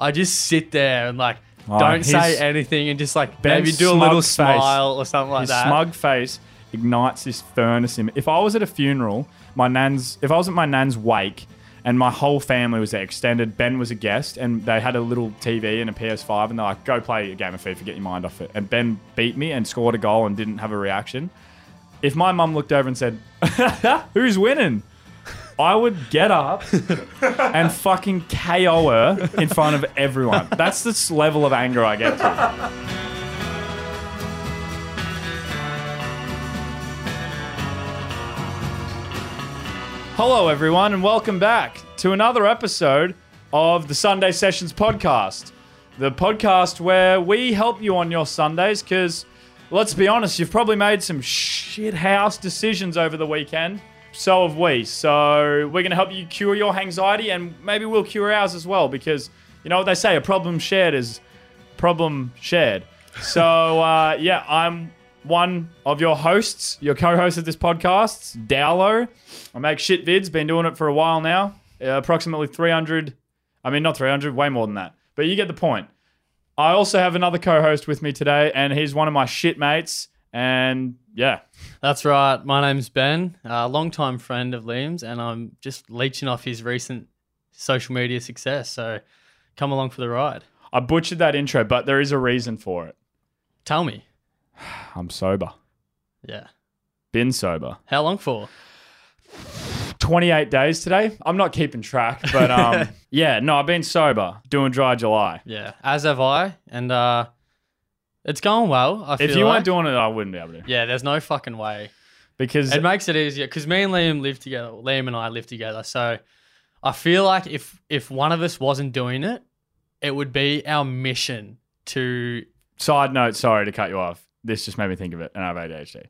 I just sit there and like don't say anything and just like maybe do a little smile or something like that. His smug face ignites this furnace in me. If I was at a funeral, if I was at my nan's wake and my whole family was there, extended, Ben was a guest, and they had a little TV and a PS5 and they're like, go play a game of FIFA, get your mind off it. And Ben beat me and scored a goal and didn't have a reaction. If my mum looked over and said, who's winning? I would get up and fucking KO her in front of everyone. That's this level of anger I get to. Hello, everyone, and welcome back to another episode of the Sunday Sessions Podcast, the podcast where we help you on your Sundays because, let's be honest, you've probably made some shithouse decisions over the weekend. So have we. So we're going to help you cure your anxiety, and maybe we'll cure ours as well because, you know what they say, a problem shared is problem shared. So, yeah, I'm one of your hosts, your co-host of this podcast, Dowlo. I make shit vids, been doing it for a while now. Approximately 300, I mean, not 300, way more than that. But you get the point. I also have another co-host with me today, and he's one of my shit mates. And yeah. That's right. My name's Ben, a longtime friend of Liam's, and I'm just leeching off his recent social media success. So come along for the ride. I butchered that intro, but there is a reason for it. Tell me. I'm sober. Yeah. Been sober. How long for? 28 days today. I'm not keeping track, but yeah, no, I've been sober, doing Dry July. Yeah, as have I, and it's going well, I feel. If you weren't doing it, I wouldn't be able to. Yeah, there's no fucking way. Because it makes it easier, because me and Liam live together. Liam and I live together, so I feel like if one of us wasn't doing it, it would be our mission to... Side note, sorry to cut you off. This just made me think of it, and I have ADHD.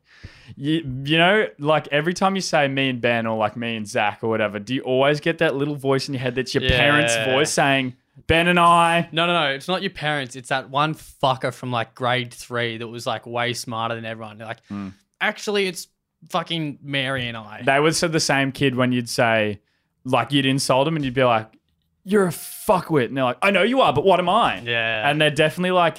You know, like every time you say me and Ben or like me and Zach or whatever, do you always get that little voice in your head that's your parents' voice saying, Ben and I? No, it's not your parents. It's that one fucker from like grade 3 that was like way smarter than everyone. They're like, actually, it's fucking Mary and I. They would say the same kid when you'd say, like you'd insult them and you'd be like, you're a fuckwit. And they're like, I know you are, but what am I? Yeah. And they're definitely like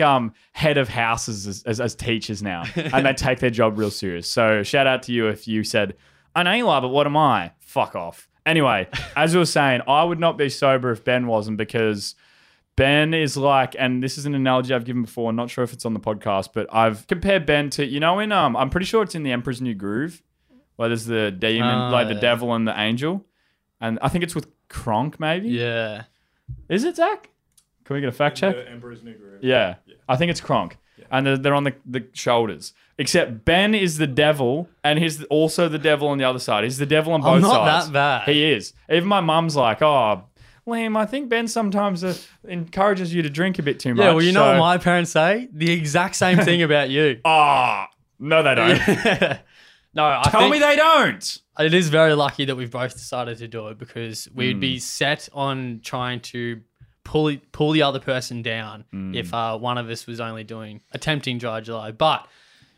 head of houses as teachers now. And they take their job real serious. So shout out to you if you said, I know you are, but what am I? Fuck off. Anyway, as we were saying, I would not be sober if Ben wasn't, because Ben is like, and this is an analogy I've given before, I'm not sure if it's on the podcast, but I've compared Ben to, you know, in I'm pretty sure it's in the Emperor's New Groove, where there's the demon, the devil and the angel. And I think it's with Kronk, maybe? Yeah. Is it, Zach? Can we get a fact check? Emperor's New Groove. Yeah. I think it's Kronk. Yeah. And they're on the shoulders. Except Ben is the devil, and he's also the devil on the other side. He's the devil on both sides. I'm not that bad. He is. Even my mum's like, oh, Liam, I think Ben sometimes encourages you to drink a bit too much. Yeah, well, you know what my parents say? The exact same thing about you. Oh, no, they don't. Yeah. No, Tell me they don't. It is very lucky that we've both decided to do it, because we'd be set on trying to pull the other person down if one of us was only attempting Dry July. But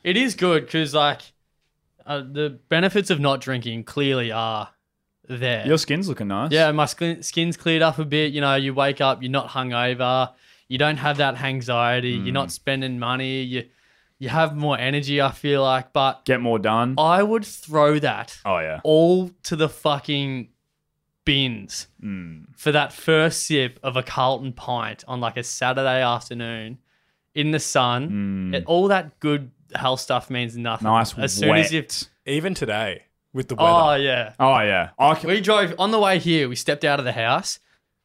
it is good because the benefits of not drinking clearly are there. Your skin's looking nice. Yeah, my skin's cleared up a bit. You know, you wake up, you're not hungover, you don't have that anxiety, you're not spending money, You have more energy, I feel like, but... Get more done. I would throw that all to the fucking bins for that first sip of a Carlton pint on like a Saturday afternoon in the sun. All that good health stuff means nothing. Nice as soon as even today with the weather. Oh, yeah. We drove... On the way here, we stepped out of the house.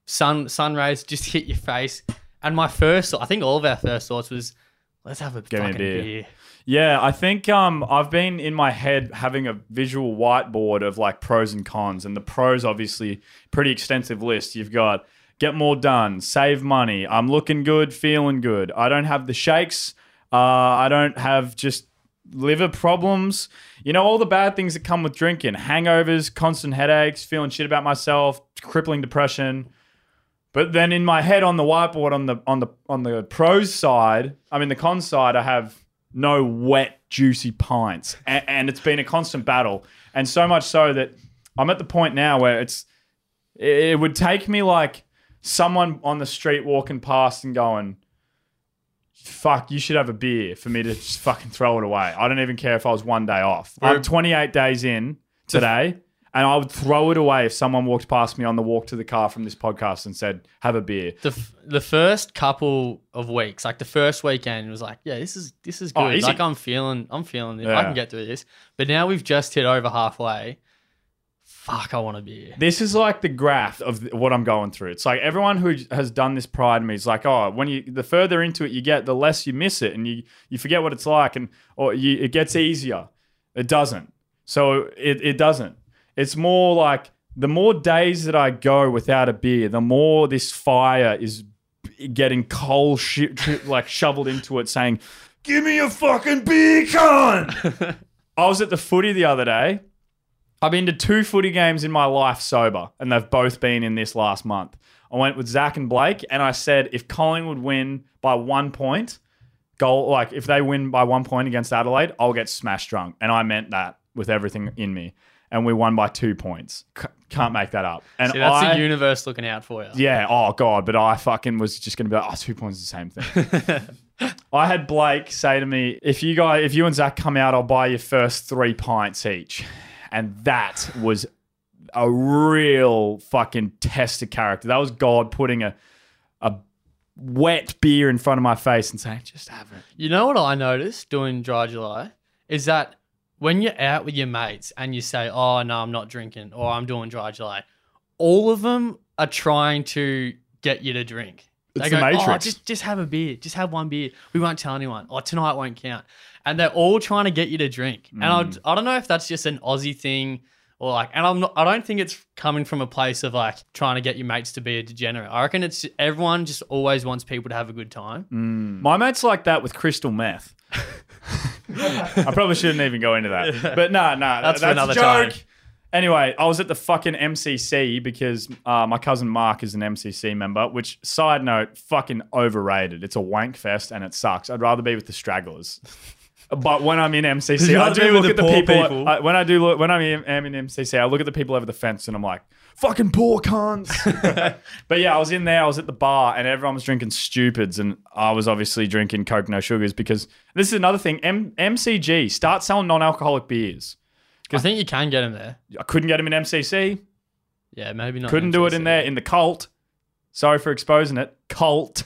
Sun rays just hit your face. And my first... I think all of our first thoughts was... Let's have a fucking beer. Yeah, I think I've been in my head having a visual whiteboard of like pros and cons, and the pros obviously pretty extensive list. You've got get more done, save money, I'm looking good, feeling good. I don't have the shakes. I don't have just liver problems. You know, all the bad things that come with drinking, hangovers, constant headaches, feeling shit about myself, crippling depression. But then in my head on the whiteboard on the pros side, I mean the cons side, I have no wet juicy pints, and it's been a constant battle, and so much so that I'm at the point now where it would take me like someone on the street walking past and going, fuck, you should have a beer, for me to just fucking throw it away. I don't even care if I was one day off. I'm 28 days in today, and I would throw it away if someone walked past me on the walk to the car from this podcast and said, have a beer. The first couple of weeks, like the first weekend, was like, yeah, this is good. Oh, like I'm feeling it. Yeah. I can get through this. But now we've just hit over halfway. Fuck, I want a beer. This is like the graph of what I'm going through. It's like everyone who has done this prior to me is like, oh, when you, the further into it you get, the less you miss it, and you forget what it's like, and it gets easier. It doesn't. So it doesn't. It's more like the more days that I go without a beer, the more this fire is getting coal like shoveled into it, saying, "Give me a fucking beer, cunt." I was at the footy the other day. I've been to 2 footy games in my life sober, and they've both been in this last month. I went with Zach and Blake, and I said, if Collingwood win by 1 point, if they win by 1 point against Adelaide, I'll get smashed drunk. And I meant that with everything in me. And we won by 2 points. Can't make that up. And see, that's the universe looking out for you. Yeah. Oh, God. But I fucking was just going to be like, 2 points is the same thing. I had Blake say to me, if you and Zach come out, I'll buy your first 3 pints each. And that was a real fucking test of character. That was God putting a wet beer in front of my face and saying, just have it. You know what I noticed doing Dry July is that when you're out with your mates and you say, oh, no, I'm not drinking, or I'm doing Dry July, all of them are trying to get you to drink. It's the Matrix. Oh, just have a beer. Just have one beer. We won't tell anyone. Oh, tonight won't count. And they're all trying to get you to drink. And I don't know if that's just an Aussie thing or like, and I don't think it's coming from a place of like trying to get your mates to be a degenerate. I reckon it's everyone just always wants people to have a good time. Mm. My mate's like that with crystal meth. I probably shouldn't even go into that. Yeah. But no, that's for another time. Anyway, I was at the fucking MCC because my cousin Mark is an MCC member, which, side note, fucking overrated. It's a wank fest and it sucks. I'd rather be with the stragglers. But when I'm in MCC, I do look at the people. When I'm in MCC, I look at the people over the fence and I'm like, fucking poor cunts. But yeah, I was in there. I was at the bar and everyone was drinking stupids, and I was obviously drinking Coke No Sugars because this is another thing. MCG, start selling non-alcoholic beers. I think you can get him there. I couldn't get him in MCC. Yeah, maybe not. Couldn't do it in there, in the cult. Sorry for exposing it. Cult.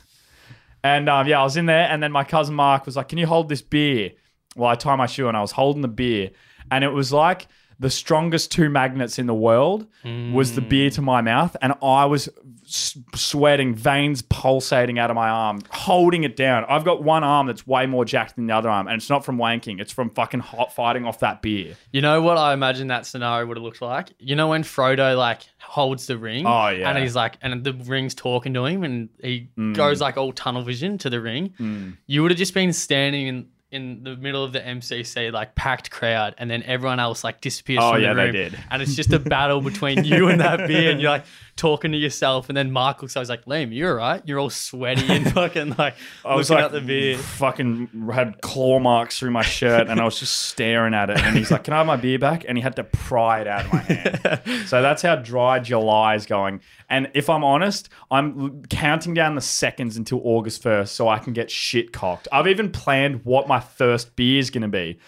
And yeah, I was in there, and then my cousin Mark was like, can you hold this beer? Well, I tie my shoe, and I was holding the beer. And it was like the strongest 2 magnets in the world was the beer to my mouth. And I was sweating, veins pulsating out of my arm, holding it down. I've got one arm that's way more jacked than the other arm, and it's not from wanking. It's from fucking fighting off that beer. You know what I imagine that scenario would have looked like? You know when Frodo like holds the ring? Oh, yeah. And he's like, and the ring's talking to him, and he goes like all tunnel vision to the ring. You would have just been standing in the middle of the MCC, like packed crowd, and then everyone else like disappears from the room. Oh, yeah, they did. And it's just a battle between you and that beer, and you're like talking to yourself, and then Mark looks, I was like, Liam, you're all right? You're all sweaty and fucking like I was looking at the beer. Fucking had claw marks through my shirt, and I was just staring at it, and he's like, can I have my beer back? And he had to pry it out of my hand. So that's how Dry July is going. And if I'm honest, I'm counting down the seconds until August 1st so I can get shit cocked. I've even planned what my first beer is going to be.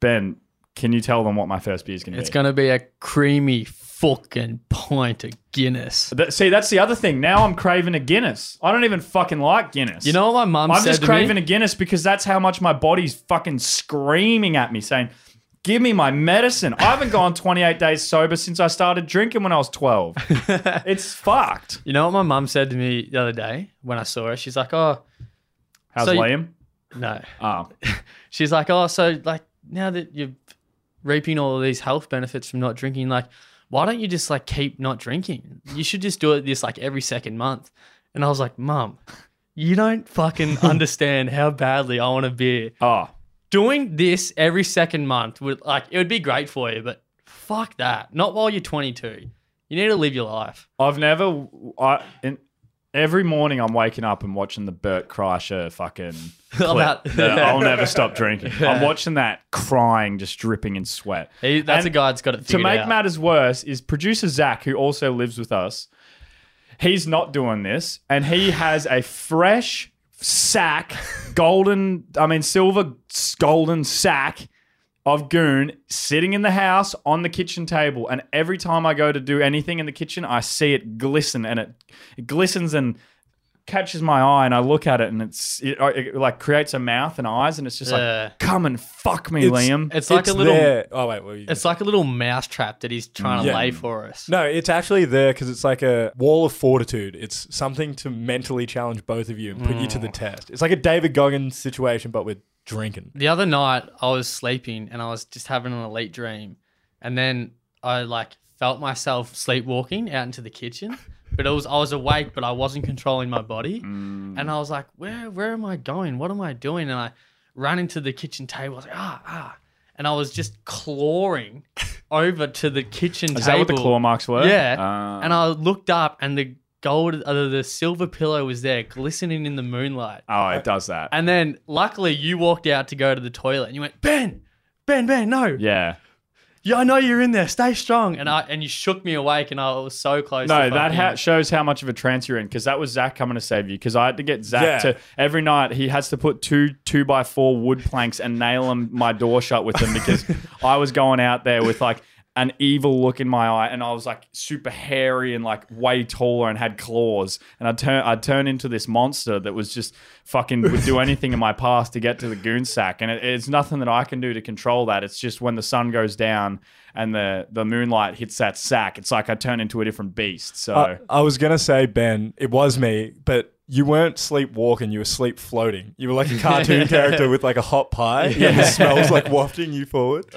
Ben, can you tell them what my first beer is going to be? It's going to be a creamy fucking pint of Guinness. See, that's the other thing. Now I'm craving a Guinness. I don't even fucking like Guinness. You know what my mum said to me? I'm just craving a Guinness because that's how much my body's fucking screaming at me saying, give me my medicine. I haven't gone 28 days sober since I started drinking when I was 12. It's fucked. You know what my mum said to me the other day when I saw her? She's like, oh. How's Liam? No. Oh. She's like, oh, so like now that you're reaping all of these health benefits from not drinking, like why don't you just like keep not drinking? You should just do it this like every second month. And I was like, Mum, you don't fucking understand how badly I want a beer. Oh. Doing this every second month would like it would be great for you, but fuck that. Not while you're 22. You need to live your life. Every morning I'm waking up and watching the Bert Kreischer fucking clip. I'll never stop drinking. Yeah. I'm watching that, crying, just dripping in sweat. That's a guy that's got it figured out. To make matters worse, is producer Zach, who also lives with us, He's not doing this, and he has a fresh sack, silver golden sack of goon sitting in the house on the kitchen table. And every time I go to do anything in the kitchen, I see it glisten, and it glistens and catches my eye, and I look at it, and it like creates a mouth and eyes, and it's just like, come and fuck me, Liam. It's like a little mouse trap that he's trying to lay for us. No, it's actually there because it's like a wall of fortitude. It's something to mentally challenge both of you and put you to the test. It's like a David Goggins situation, but with drinking. The other night I was sleeping and I was just having an elite dream, and then I felt myself sleepwalking out into the kitchen. But I was awake, but I wasn't controlling my body. Mm. And I was like, where am I going? What am I doing? And I ran into the kitchen table. I was like, And I was just clawing over to the kitchen table. Is that what the claw marks were? Yeah. And I looked up, and the silver pillow was there, glistening in the moonlight. Oh, it does that. And then luckily you walked out to go to the toilet, and you went, Ben, no. Yeah. Yeah, I know you're in there. Stay strong. And you shook me awake, and I was so close. No, that shows how much of a trance you're in, because that was Zach coming to save you, because I had to get Zach to every night. He has to put two 2x4 wood planks and nail them, my door shut with them, because I was going out there with an evil look in my eye, and I was super hairy and way taller and had claws, and I'd turn into this monster that was just fucking would do anything in my path to get to the goon sack, and it's nothing that I can do to control that. It's just when the sun goes down and the moonlight hits that sack, it's like I turn into a different beast. So I was gonna say, Ben, it was me, but you weren't sleepwalking, you were sleep floating. You were like a cartoon character with a hot pie. Yeah, the smells wafting you forward.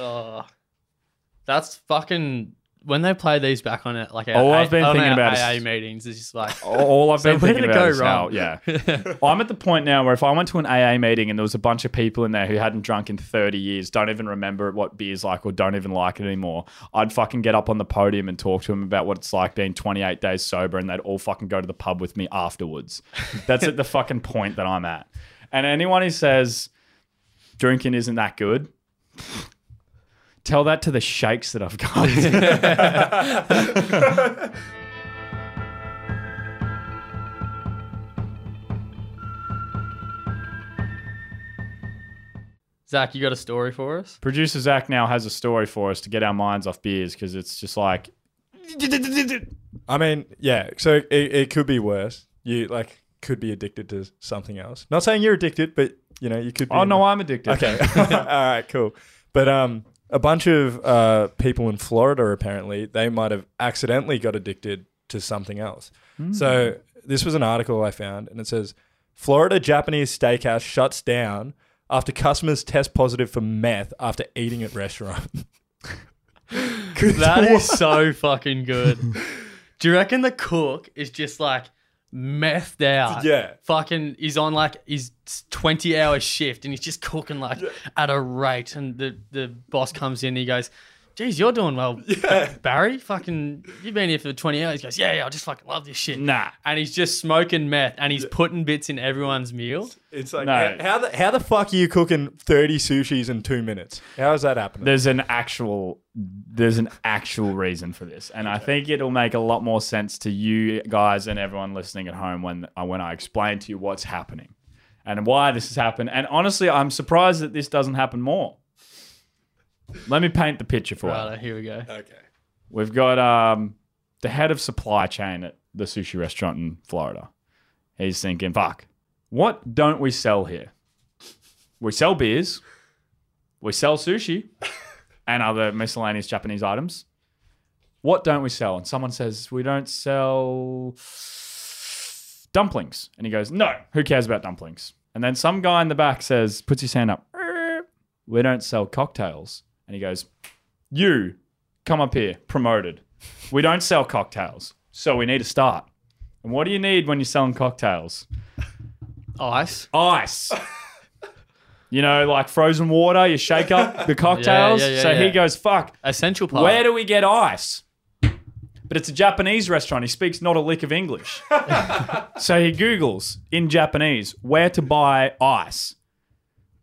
That's fucking... When they play these back on it, I've been thinking about AA meetings, it's just all I've been thinking about is how, yeah. I'm at the point now where if I went to an AA meeting and there was a bunch of people in there who hadn't drunk in 30 years, don't even remember what beer's or don't even like it anymore, I'd fucking get up on the podium and talk to them about what it's like being 28 days sober, and they'd all fucking go to the pub with me afterwards. That's at the fucking point that I'm at. And anyone who says drinking isn't that good... Tell that to the shakes that I've got. Zach, you got a story for us? Producer Zach now has a story for us to get our minds off beers, because it's just like... I mean, yeah. So it could be worse. You could be addicted to something else. Not saying you're addicted, but you could be... Oh, no, I'm addicted. Okay. All right, cool. But... a bunch of people in Florida, apparently, they might have accidentally got addicted to something else. Mm. So this was an article I found, and it says, Florida Japanese steakhouse shuts down after customers test positive for meth after eating at restaurant. That is so fucking good. Do you reckon the cook is just methed out, fucking is on his 20-hour shift, and he's just cooking at a rate, and the boss comes in and he goes, geez, you're doing well, Barry, fucking you've been here for 20 hours. He goes, yeah, I just fucking love this shit. Nah. And he's just smoking meth, and he's putting bits in everyone's meal. It's no. How the fuck are you cooking 30 sushis in 2 minutes? How is that happening? There's an actual reason for this, and I think it'll make a lot more sense to you guys and everyone listening at home when I explain to you what's happening and why this has happened. And honestly, I'm surprised that this doesn't happen more. Let me paint the picture for you. Here we go. Okay, we've got the head of supply chain at the sushi restaurant in Florida. He's thinking, fuck, what don't we sell here? We sell beers, we sell sushi, and other miscellaneous Japanese items. What don't we sell? And someone says, we don't sell dumplings. And he goes, no, who cares about dumplings? And then some guy in the back says, puts his hand up, we don't sell cocktails. And he goes, you, come up here, promoted. We don't sell cocktails, so we need to start. And what do you need when you're selling cocktails? Ice. Ice. Frozen water, you shake up the cocktails. He goes, fuck. Essential part. Where do we get ice? But it's a Japanese restaurant. He speaks not a lick of English. So he Googles in Japanese where to buy ice.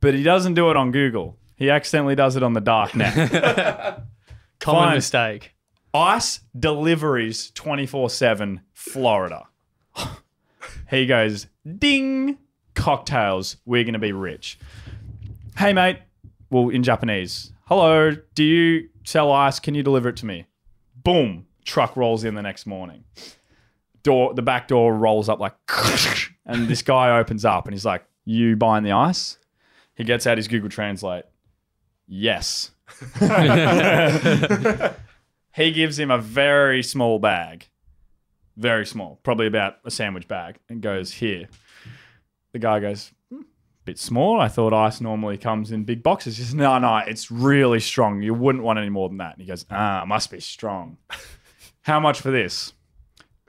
But he doesn't do it on Google. He accidentally does it on the dark net. Common mistake. Ice deliveries 24/7, Florida. He goes, ding, cocktails. We're going to be rich. Hey, mate. Well, in Japanese. Hello, do you sell ice? Can you deliver it to me? Boom. Truck rolls in the next morning. The back door rolls up like, and this guy opens up and he's like, you buying the ice? He gets out his Google Translate. Yes. He gives him a very small bag. Very small. Probably about a sandwich bag. And goes, here. The guy goes, bit small. I thought ice normally comes in big boxes. He says, no, it's really strong. You wouldn't want any more than that. And he goes, it must be strong. How much for this?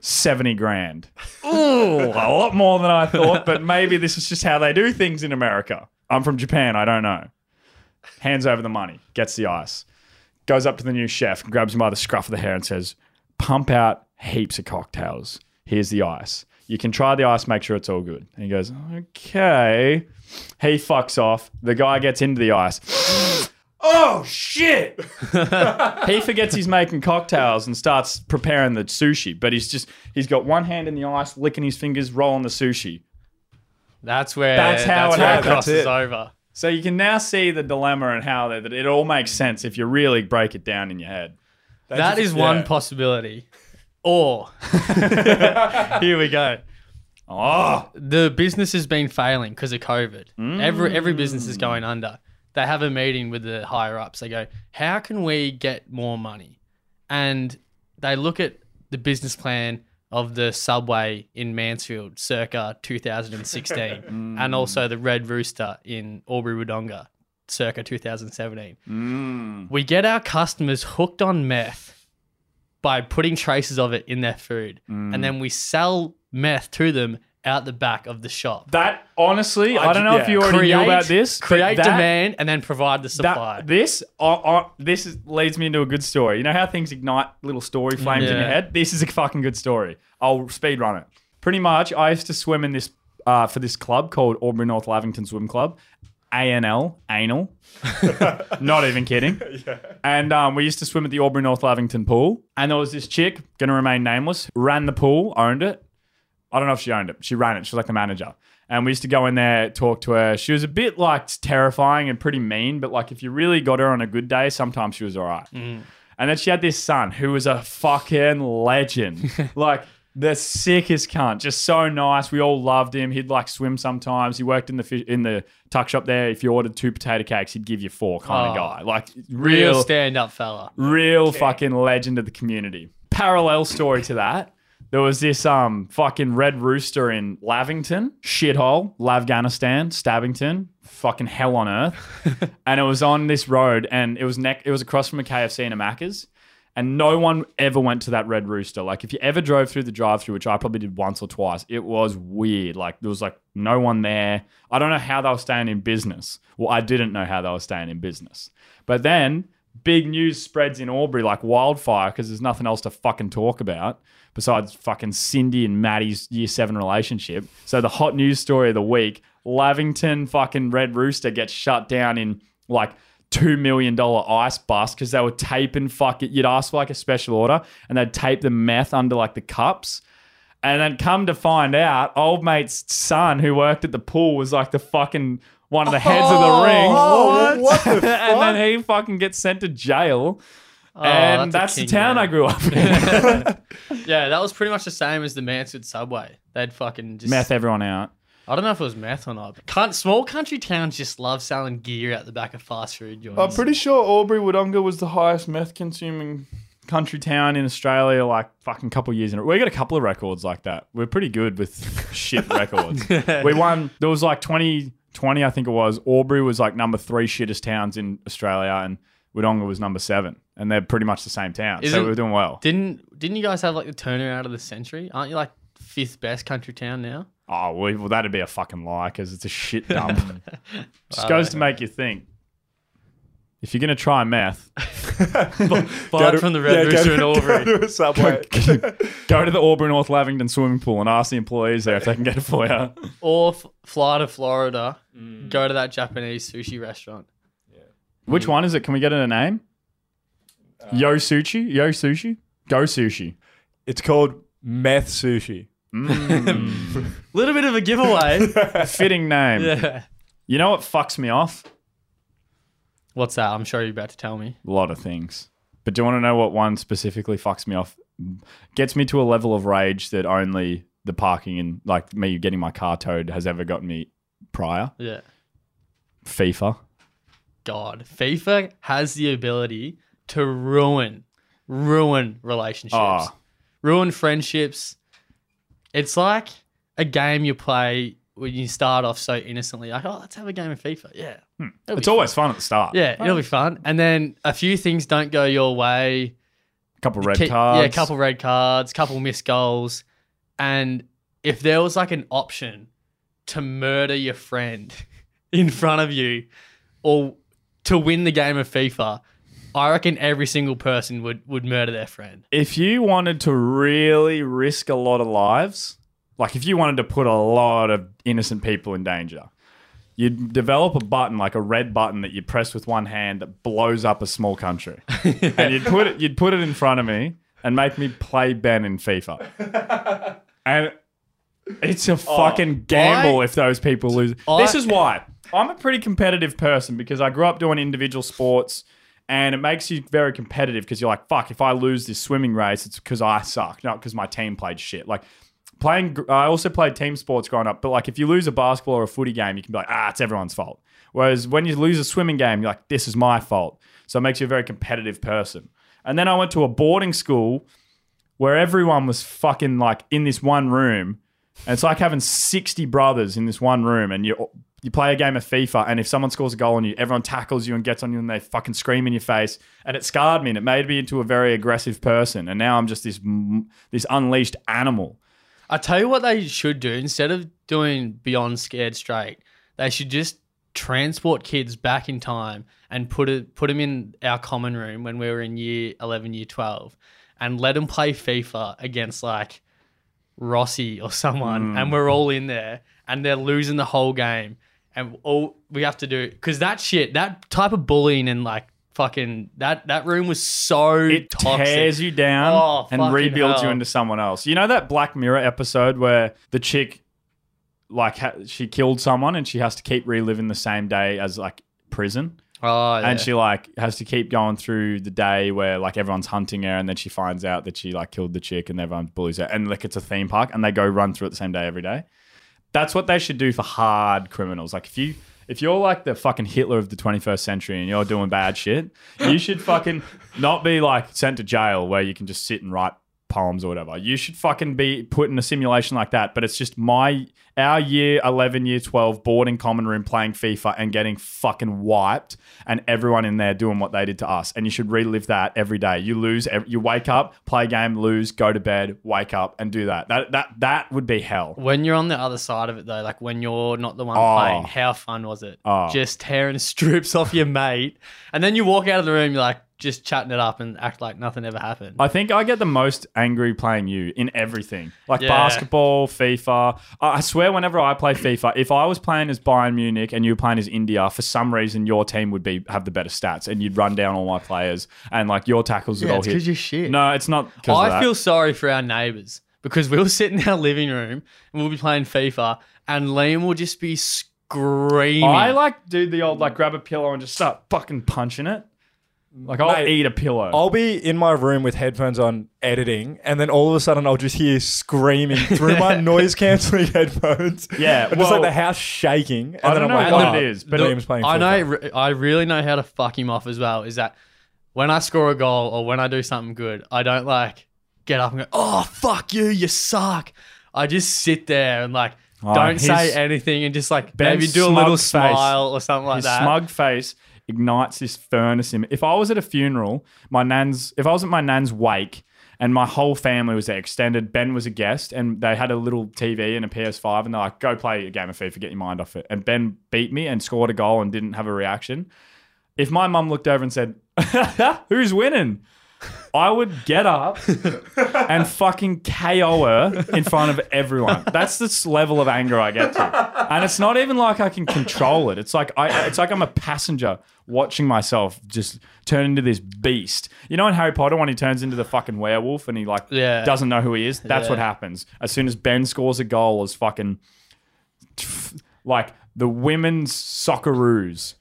70 grand. Ooh, a lot more than I thought, but maybe this is just how they do things in America. I'm from Japan. I don't know. Hands over the money. Gets the ice. Goes up to the new chef and grabs him by the scruff of the hair and says, pump out heaps of cocktails. Here's the ice. You can try the ice, make sure it's all good. And he goes, okay. He fucks off. The guy gets into the ice. Oh, shit. He forgets he's making cocktails and starts preparing the sushi. But he's got one hand in the ice, licking his fingers, rolling the sushi. That's how it crosses over. So you can now see the dilemma and how that it all makes sense if you really break it down in your head. That is one possibility. Or, here we go. Oh, the business has been failing because of COVID. Every business is going under. They have a meeting with the higher ups. They go, how can we get more money? And they look at the business plan of the Subway in Mansfield circa 2016 and also the Red Rooster in Aubrey-Wodonga circa 2017. We get our customers hooked on meth by putting traces of it in their food and then we sell meth to them out the back of the shop. That, honestly, I don't know if you already knew about this. Create demand and then provide the supply. This leads me into a good story. You know how things ignite little story flames in your head? This is a fucking good story. I'll speed run it. Pretty much, I used to swim in this for this club called Auburn North Lavington Swim Club. A-N-L, anal. Not even kidding. Yeah. And we used to swim at the Auburn North Lavington pool. And there was this chick, going to remain nameless, ran the pool, owned it. I don't know if she owned it. She ran it. She was like the manager. And we used to go in there, talk to her. She was a bit like terrifying and pretty mean, but like if you really got her on a good day, sometimes she was all right. And then she had this son who was a fucking legend. Like the sickest cunt. Just so nice. We all loved him. He'd like swim sometimes. He worked in the tuck shop there. If you ordered 2 potato cakes, he'd give you 4 kind of guy. Like real stand-up fella. Real fucking legend of the community. Parallel story to that. There was this fucking Red Rooster in Lavington, shithole, Afghanistan, Stabbington, fucking hell on earth. And it was on this road and it was across from a KFC and a Macca's. And no one ever went to that Red Rooster. Like if you ever drove through the drive-thru, which I probably did once or twice, it was weird. Like there was like no one there. I don't know how they were staying in business. Well, I didn't know how they were staying in business. But then big news spreads in Albury like wildfire because there's nothing else to fucking talk about. Besides fucking Cindy and Maddie's year 7 relationship. So the hot news story of the week, Lavington fucking Red Rooster gets shut down in like $2 million ice bust because they were taping fucking, you'd ask for like a special order and they'd tape the meth under like the cups. And then come to find out, old mate's son who worked at the pool was like the fucking one of the heads of the ring. What the fuck? And then he fucking gets sent to jail. And that's the town I grew up in. Yeah, that was pretty much the same as the Mansfield Subway. They'd fucking just meth everyone out. I don't know if it was meth or not. Small country towns just love selling gear out the back of fast food joints. I'm pretty sure Aubrey-Wodonga was the highest meth consuming country town in Australia like fucking couple years in a row. We got a couple of records like that. We're pretty good with shit records. We won, there was like 2020, I think it was. Albury was like number 3 shittest towns in Australia and Wodonga was number 7. And they're pretty much the same town. So we're doing well. Didn't you guys have like the turnaround of the century? Aren't you like 5th best country town now? Oh, well that'd be a fucking lie because it's a shit dump. Just goes to make you think. If you're going to try meth, buy it from the Red Rooster in Albury. Go to a Subway. Go to the Auburn North Lavington swimming pool and ask the employees there if they can get it for you. Or fly to Florida, go to that Japanese sushi restaurant. Yeah. Which one is it? Can we get it a name? Go Sushi. It's called Meth Sushi. Mm. Little bit of a giveaway. Fitting name. Yeah. You know what fucks me off? What's that? I'm sure you're about to tell me. A lot of things. But do you want to know what one specifically fucks me off? Gets me to a level of rage that only the parking and like me getting my car towed has ever gotten me prior. Yeah. FIFA. God. FIFA has the ability to ruin relationships. Oh. Ruin friendships. It's like a game you play when you start off so innocently. Like, oh, let's have a game of FIFA. Yeah. It's always fun at the start. Yeah, it'll be fun. And then a few things don't go your way. A couple red cards. Yeah, a couple red cards, a couple missed goals. And if there was like an option to murder your friend in front of you or to win the game of FIFA, I reckon every single person would murder their friend. If you wanted to really risk a lot of lives, like if you wanted to put a lot of innocent people in danger, you'd develop a button, like a red button that you press with one hand that blows up a small country. Yeah. And you'd put it in front of me and make me play Ben in FIFA. And it's a fucking gamble if those people lose. This is why. I'm a pretty competitive person because I grew up doing individual sports. And it makes you very competitive because you're like, fuck, if I lose this swimming race, it's because I suck, not because my team played shit. Like I also played team sports growing up, but like if you lose a basketball or a footy game, you can be like, it's everyone's fault. Whereas when you lose a swimming game, you're like, this is my fault. So it makes you a very competitive person. And then I went to a boarding school where everyone was fucking like in this one room. And it's like having 60 brothers in this one room and you play a game of FIFA, and if someone scores a goal on you, everyone tackles you and gets on you and they fucking scream in your face. And it scarred me and it made me into a very aggressive person. And now I'm just this unleashed animal. I tell you what they should do. Instead of doing Beyond Scared Straight, they should just transport kids back in time and put them in our common room when we were in year 11, year 12, and let them play FIFA against like Rossi or someone. And we're all in there and they're losing the whole game. And all we have to do, because that type of bullying and like fucking that room was so toxic. It tears you down and rebuilds you into someone else. You know that Black Mirror episode where the chick, like she killed someone and she has to keep reliving the same day as like prison? Oh, yeah. And she like has to keep going through the day where like everyone's hunting her and then she finds out that she like killed the chick and everyone bullies her. And like it's a theme park and they go run through it the same day every day. That's what they should do for hard criminals. Like if you're like the fucking Hitler of the 21st century and you're doing bad shit, you should fucking not be like sent to jail where you can just sit and write poems or whatever. You should fucking be put in a simulation like that. But it's just our year 11, year 12 boarding common room playing FIFA and getting fucking wiped and everyone in there doing what they did to us. And you should relive that every day. You lose, you wake up, play a game, lose, go to bed, wake up and do that. That would be hell. When you're on the other side of it though, like when you're not the one playing, how fun was it? Just tearing strips off your mate. And then you walk out of the room, you're like, just chatting it up and act like nothing ever happened. I think I get the most angry playing you in everything. Like basketball, FIFA. I swear whenever I play FIFA, if I was playing as Bayern Munich and you were playing as India, for some reason your team would have the better stats and you'd run down all my players and like your tackles would all hit. Yeah, it's because you're shit. No, it's not because of that. I feel sorry for our neighbours because we'll sit in our living room and we'll be playing FIFA and Liam will just be screaming. I like do the old like grab a pillow and just start fucking punching it. Like I'll eat a pillow. I'll be in my room with headphones on editing and then all of a sudden I'll just hear screaming through my noise-cancelling headphones. Yeah. Well, just like the house shaking. And I don't know what it is, but Liam's playing FIFA. I really know how to fuck him off as well is that when I score a goal or when I do something good, I don't like get up and go, oh, fuck you suck. I just sit there and like don't say anything and just like maybe do a little smile or something like that. His smug face ignites this furnace in me. If I was at a funeral, if I was at my nan's wake and my whole family was there extended, Ben was a guest and they had a little TV and a PS5 and they're like, go play a game of FIFA, get your mind off it. And Ben beat me and scored a goal and didn't have a reaction. If my mum looked over and said, who's winning? I would get up and fucking KO her in front of everyone. That's this level of anger I get to. And it's not even like I can control it. It's like I'm a passenger watching myself just turn into this beast. You know in Harry Potter when he turns into the fucking werewolf and he like doesn't know who he is? That's what happens. As soon as Ben scores a goal as fucking like the women's Socceroos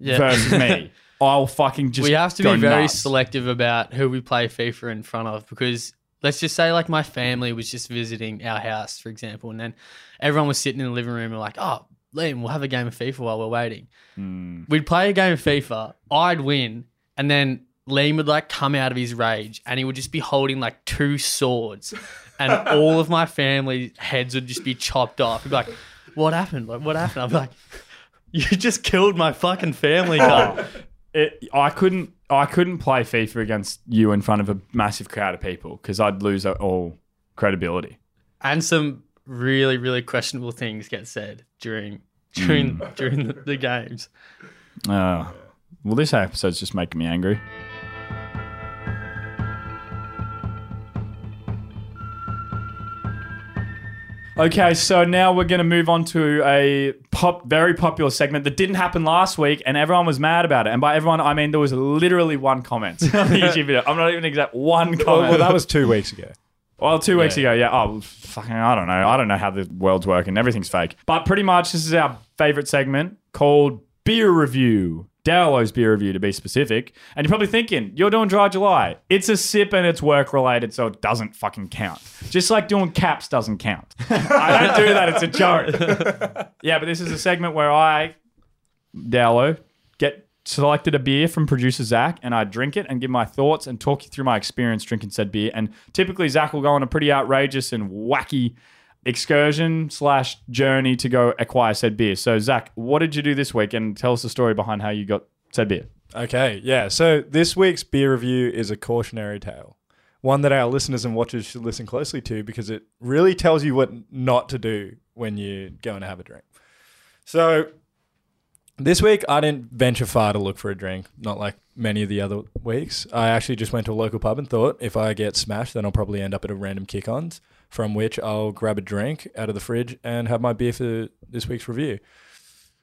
versus me. I'll fucking just. We have to be very selective about who we play FIFA in front of, because let's just say like my family was just visiting our house, for example, and then everyone was sitting in the living room and like, oh, Liam, we'll have a game of FIFA while we're waiting. Mm. We'd play a game of FIFA. I'd win, and then Liam would like come out of his rage and he would just be holding like two swords, and all of my family's heads would just be chopped off. He'd be like, "What happened? Like, what happened?" I'd be like, "You just killed my fucking family, Carl." I couldn't play FIFA against you in front of a massive crowd of people because I'd lose all credibility. And some really, really questionable things get said during the games. Well, this episode's just making me angry. Okay, so now we're going to move on to a very popular segment that didn't happen last week and everyone was mad about it. And by everyone, I mean there was literally one comment on the YouTube video. I'm not even exact, one comment. Well, that was 2 weeks ago. Well, 2 weeks ago, yeah. Oh, fucking, I don't know. I don't know how the world's working. Everything's fake. But pretty much this is our favourite segment called Beer Review. Dowlow's Beer Review, to be specific. And you're probably thinking, you're doing Dry July. It's a sip and it's work-related, so it doesn't fucking count. Just like doing caps doesn't count. I don't do that. It's a joke. Yeah, but this is a segment where I, Dowlow, get selected a beer from producer Zach and I drink it and give my thoughts and talk you through my experience drinking said beer. And typically, Zach will go on a pretty outrageous and wacky excursion / journey to go acquire said beer. So, Zach, what did you do this week? And tell us the story behind how you got said beer. Okay, yeah. So this week's beer review is a cautionary tale, one that our listeners and watchers should listen closely to because it really tells you what not to do when you're going to have a drink. So this week, I didn't venture far to look for a drink, not like many of the other weeks. I actually just went to a local pub and thought, if I get smashed, then I'll probably end up at a random kick-ons, from which I'll grab a drink out of the fridge and have my beer for this week's review.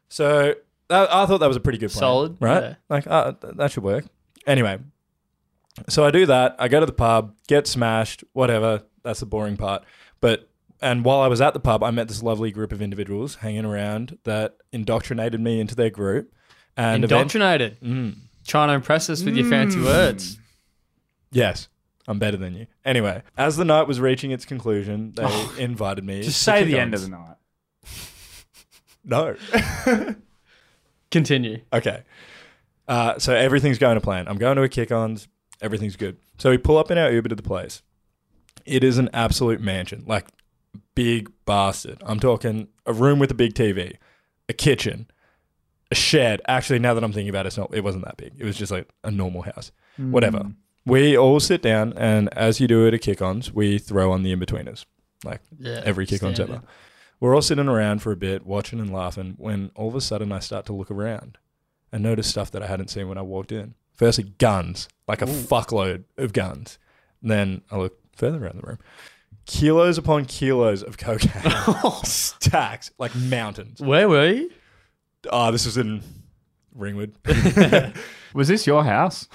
So I thought that was a pretty good plan. Solid. Right? Yeah. Like, that should work. Anyway, so I do that. I go to the pub, get smashed, whatever. That's the boring part. And while I was at the pub, I met this lovely group of individuals hanging around that indoctrinated me into their group. And indoctrinated? Trying to impress us with your fancy words. Yes. I'm better than you. Anyway, as the night was reaching its conclusion, they invited me. Just say the end of the night. No. Continue. Okay. So everything's going to plan. I'm going to a kick-ons. Everything's good. So we pull up in our Uber to the place. It is an absolute mansion. Like, big bastard. I'm talking a room with a big TV, a kitchen, a shed. Actually, now that I'm thinking about it, it wasn't that big. It was just like a normal house. Mm. Whatever. We all sit down, and as you do at a kick-ons, we throw on the In-Betweeners, like every kick-ons ever. We're all sitting around for a bit, watching and laughing, when all of a sudden I start to look around and notice stuff that I hadn't seen when I walked in. Firstly, guns, like a fuckload of guns. And then I look further around the room. Kilos upon kilos of cocaine. Stacks, like mountains. Where were you? This was in Ringwood. Was this your house?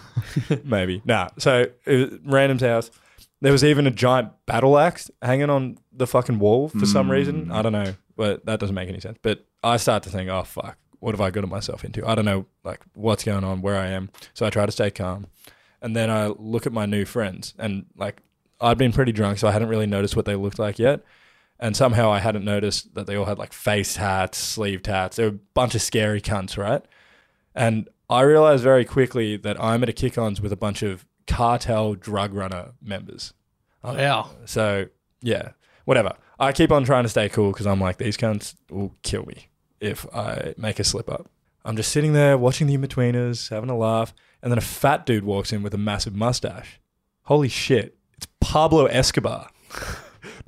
Maybe. Nah. So, it was Random's house. There was even a giant battle axe hanging on the fucking wall for some reason. I don't know. But that doesn't make any sense. But I start to think, oh, fuck. What have I gotten myself into? I don't know, like, what's going on, where I am. So, I try to stay calm. And then I look at my new friends. And, like, I'd been pretty drunk, so I hadn't really noticed what they looked like yet. And somehow I hadn't noticed that they all had, like, face tats, sleeve tats. They were a bunch of scary cunts, right? And I realized very quickly that I'm at a kick-ons with a bunch of cartel drug runner members. Oh, yeah. So, yeah, whatever. I keep on trying to stay cool because I'm like, these cunts will kill me if I make a slip-up. I'm just sitting there watching the In-Betweeners, having a laugh, and then a fat dude walks in with a massive mustache. Holy shit. It's Pablo Escobar.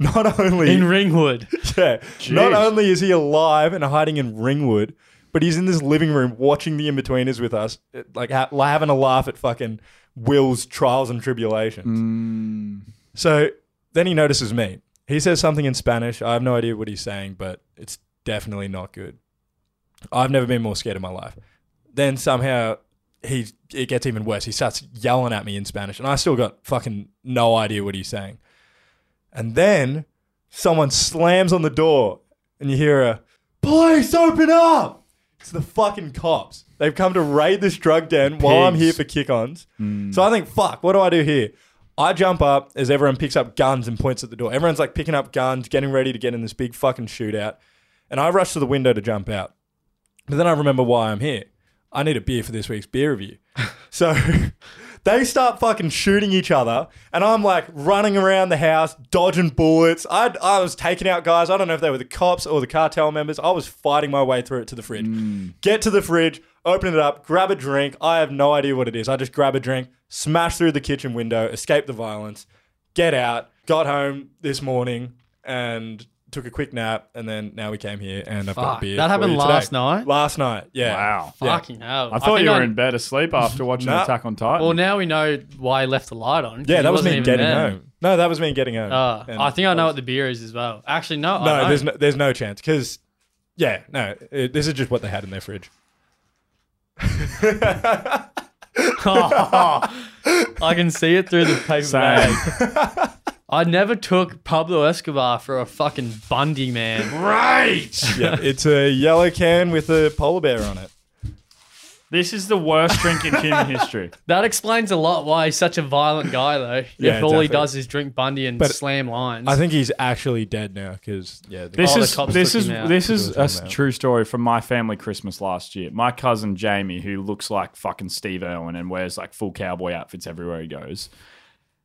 Not only... in Ringwood. Yeah. Jeez. Not only is he alive and hiding in Ringwood, but he's in this living room watching the In-Betweeners with us, like having a laugh at fucking Will's trials and tribulations. Mm. So then he notices me. He says something in Spanish. I have no idea what he's saying, but it's definitely not good. I've never been more scared in my life. Then somehow it gets even worse. He starts yelling at me in Spanish, and I still got fucking no idea what he's saying. And then someone slams on the door, and you hear a, "Police, open up!" It's the fucking cops. They've come to raid this drug den while I'm here for kick-ons. Mm. So I think, fuck, what do I do here? I jump up as everyone picks up guns and points at the door. Everyone's like picking up guns, getting ready to get in this big fucking shootout. And I rush to the window to jump out. But then I remember why I'm here. I need a beer for this week's beer review. So they start fucking shooting each other, and I'm like running around the house, dodging bullets. I was taking out guys. I don't know if they were the cops or the cartel members. I was fighting my way through it to the fridge. Mm. Get to the fridge, open it up, grab a drink. I have no idea what it is. I just grab a drink, smash through the kitchen window, escape the violence, get out, got home this morning, and took a quick nap, and then now we came here, and I've got a beer. That happened last night? Last night, yeah. Wow. Fucking hell. I thought you were in bed asleep after watching Attack on Titan. Well, now we know why he left the light on. Yeah, that was me getting home. No, that was me getting home. I think I know what the beer is as well. Actually, no, I don't. There's no chance, because, yeah, no, this is just what they had in their fridge. I can see it through the paper bag. I never took Pablo Escobar for a fucking Bundy, man. Right! Yeah, it's a yellow can with a polar bear on it. This is the worst drink in human history. That explains a lot why he's such a violent guy, though. Yeah, if all he does is drink Bundy and slam lines. I think he's actually dead now because, yeah. This is a true story from my family Christmas last year. My cousin Jamie, who looks like fucking Steve Irwin and wears like full cowboy outfits everywhere he goes,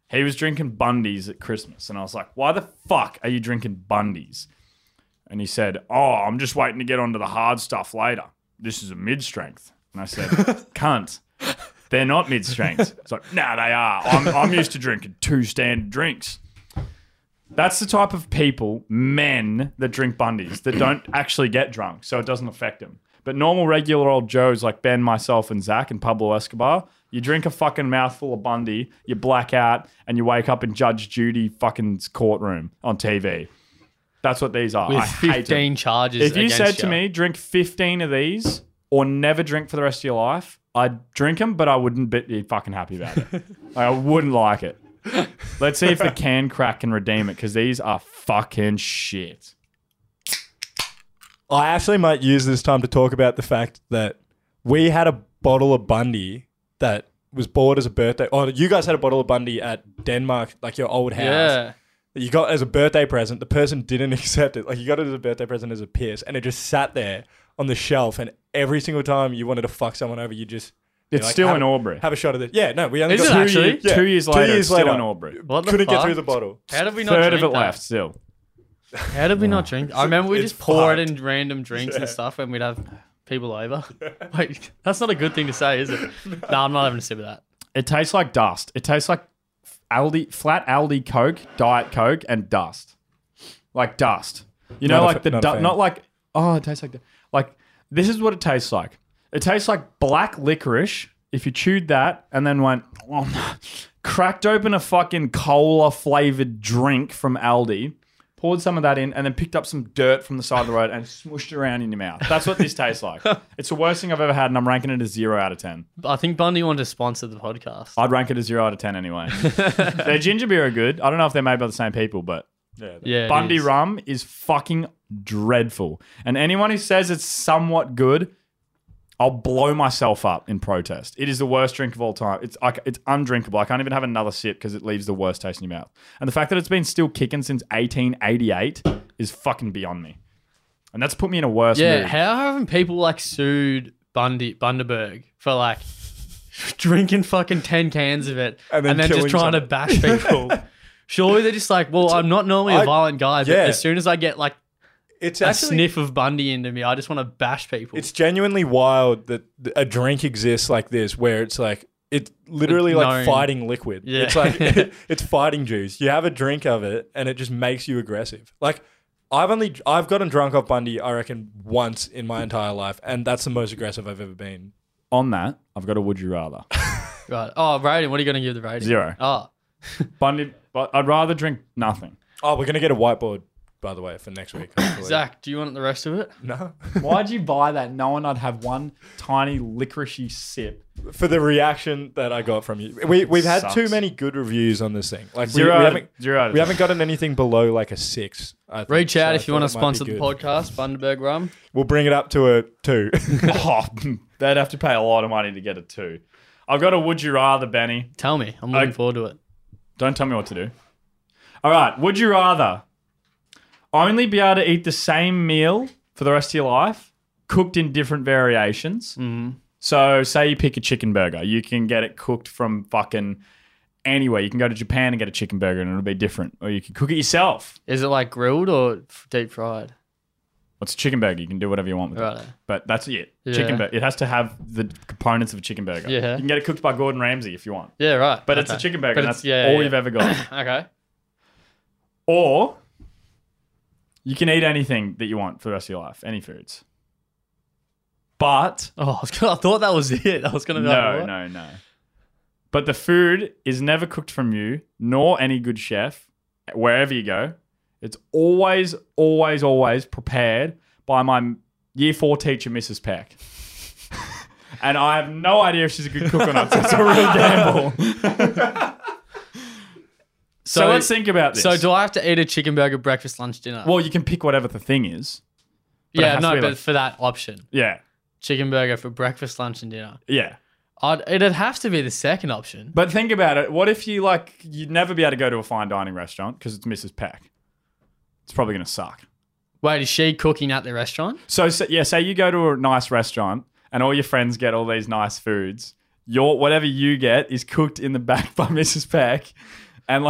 he was drinking Bundy's at Christmas. And I was like, why the fuck are you drinking Bundy's? And he said, I'm just waiting to get onto the hard stuff later. This is a mid-strength. And I said, cunt, they're not mid-strength. It's like, nah, they are. I'm used to drinking two standard drinks. That's the type of people, men, that drink Bundy's, that don't actually get drunk, so it doesn't affect them. But normal, regular old Joes like Ben, myself, and Zach and Pablo Escobar, you drink a fucking mouthful of Bundy, you black out, and you wake up in Judge Judy fucking courtroom on TV. That's what these are. With 15 charges against you. If you said to me, drink 15 of these or never drink for the rest of your life, I'd drink them, but I wouldn't be fucking happy about it. I wouldn't like it. Let's see if the can crack can redeem it, because these are fucking shit. I actually might use this time to talk about the fact that we had a bottle of Bundy that was bought as a birthday. Oh, you guys had a bottle of Bundy at Denmark, like your old house. Yeah. You got as a birthday present. The person didn't accept it. Like, you got it as a birthday present as a piss, and it just sat there on the shelf. And every single time you wanted to fuck someone over, you just... It's like, still in Albury. Have a shot of this. Yeah, no, we only got it actually? Years, yeah, 2 years later, it's still in Albury. Couldn't get through the bottle. How did we not drink that? Third of it left still. How did we not drink? I remember we just pour it in random drinks and stuff, and we'd have... people over. Wait, that's not a good thing to say, is it? No, I'm not having a sip of that. It tastes like dust. It tastes like flat Aldi Coke, Diet Coke, and dust. Like dust. You know, like the dust, not like, oh, it tastes like that. Like, this is what it tastes like. It tastes like black licorice if you chewed that and then went, cracked open a fucking cola-flavored drink from Aldi, poured some of that in, and then picked up some dirt from the side of the road and smooshed around in your mouth. That's what this tastes like. It's the worst thing I've ever had, and I'm ranking it a 0 out of 10. I think Bundy wanted to sponsor the podcast. I'd rank it a 0 out of 10 anyway. Their ginger beer are good. I don't know if they're made by the same people, but yeah, Bundy rum is fucking dreadful. And anyone who says it's somewhat good, I'll blow myself up in protest. It is the worst drink of all time. It's undrinkable. I can't even have another sip because it leaves the worst taste in your mouth. And the fact that it's been still kicking since 1888 is fucking beyond me. And that's put me in a worse mood. Yeah, how haven't people like sued Bundaberg for like drinking fucking 10 cans of it and then just trying to bash people? Surely they're just like, well, I'm not normally a violent guy, but as soon as I get like a sniff of Bundy into me, I just want to bash people. It's genuinely wild that a drink exists like this, where it's like, it's literally like fighting liquid. Yeah. It's like, it's fighting juice. You have a drink of it and it just makes you aggressive. Like, I've gotten drunk off Bundy, I reckon, once in my entire life, and that's the most aggressive I've ever been. On that, I've got a would you rather. Right. Oh, rating. What are you going to give the rating? 0. Oh. Bundy, but I'd rather drink nothing. Oh, we're going to get a whiteboard, by the way, for next week. Zach, do you want the rest of it? No. Why'd you buy that knowing I'd have one tiny licoricey sip? For the reaction that I got from you. We've had too many good reviews on this thing. Like 0 we haven't gotten anything below like a 6. Reach out if you want to sponsor the podcast, Bundaberg Rum. We'll bring it up to a 2. Oh, they'd have to pay a lot of money to get a 2. I've got a would you rather, Benny. Tell me. I'm looking forward to it. Don't tell me what to do. All right. Would you rather only be able to eat the same meal for the rest of your life, cooked in different variations? Mm-hmm. So say you pick a chicken burger. You can get it cooked from fucking anywhere. You can go to Japan and get a chicken burger and it'll be different. Or you can cook it yourself. Is it like grilled or deep fried? It's a chicken burger. You can do whatever you want with it. But that's it. Yeah. Chicken burger. It has to have the components of a chicken burger. Yeah. You can get it cooked by Gordon Ramsay if you want. Yeah, right. But it's a chicken burger and that's all you've ever got. Okay. Or you can eat anything that you want for the rest of your life. Any foods. But I thought that was it. I was going to be no. But the food is never cooked from you, nor any good chef, wherever you go. It's always, always, always prepared by my year 4 teacher, Mrs. Peck. And I have no idea if she's a good cook or not. So it's a real gamble. so let's think about this. So do I have to eat a chicken burger, breakfast, lunch, dinner? Well, you can pick whatever the thing is. Yeah, no, but like, for that option. Yeah. Chicken burger for breakfast, lunch, and dinner. Yeah. It'd have to be the second option. But think about it. What if you'd never be able to go to a fine dining restaurant because it's Mrs. Peck? It's probably going to suck. Wait, is she cooking at the restaurant? So, say you go to a nice restaurant and all your friends get all these nice foods. Whatever you get is cooked in the back by Mrs. Peck. And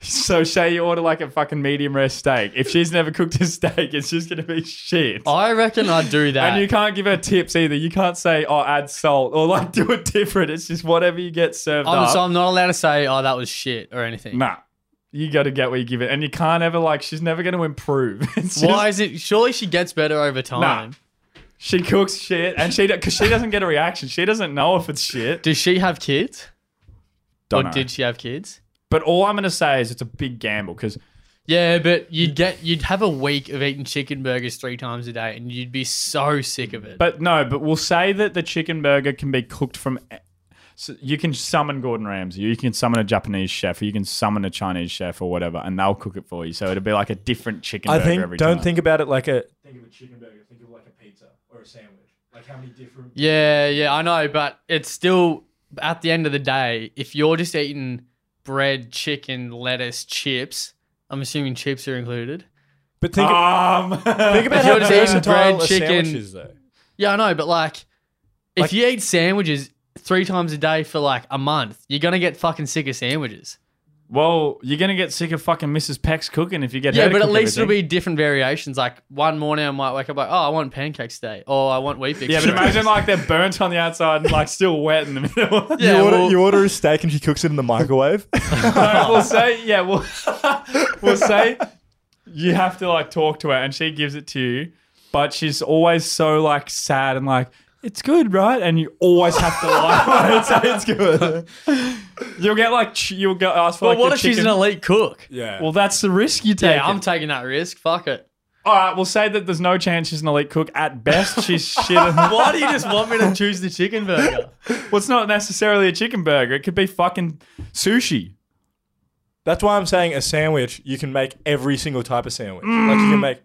so say you order a fucking medium rare steak. If she's never cooked a steak, it's just going to be shit. I reckon I'd do that. And you can't give her tips either. You can't say, add salt or do it different. It's just whatever you get served up. So I'm not allowed to say, that was shit or anything. Nah. You got to get what you give it. And you can't ever she's never going to improve. Why is it? Surely she gets better over time. Nah. She cooks shit and because she doesn't get a reaction. She doesn't know if it's shit. Does she have kids? Don't know. Did she have kids? But all I'm going to say is it's a big gamble because... Yeah, but you'd have a week of eating chicken burgers 3 times a day and you'd be so sick of it. But we'll say that the chicken burger can be cooked from... So you can summon Gordon Ramsay, you can summon a Japanese chef, or you can summon a Chinese chef or whatever and they'll cook it for you. So it'll be a different chicken burger every time. Don't think about it like a... Think of a chicken burger, think of a pizza or a sandwich. How many different... Yeah, I know, but it's still... At the end of the day, if you're just eating... bread, chicken, lettuce, chips. I'm assuming chips are included. But think about how versatile bread, chicken is, though. Yeah, I know, but if you eat sandwiches 3 times a day for a month, you're gonna get fucking sick of sandwiches. Well, you're gonna get sick of fucking Mrs. Peck's cooking if you get. Yeah, but at least it'll be different variations. One morning I might wake up I want pancakes today, or I want wheat bix. Yeah, but imagine they're burnt on the outside and still wet in the middle. Yeah, you order a steak and she cooks it in the microwave. So we'll say you have to talk to her and she gives it to you, but she's always so sad and it's good, right? And you always have to lie and say it's good. You'll get you'll get asked for. Well, what if she's an elite cook? Yeah. Well, that's the risk you take. Yeah, I'm taking that risk. Fuck it. All right, we'll say that there's no chance she's an elite cook. At best, she's shit. Why do you just want me to choose the chicken burger? Well, it's not necessarily a chicken burger. It could be fucking sushi. That's why I'm saying a sandwich. You can make every single type of sandwich. You can make.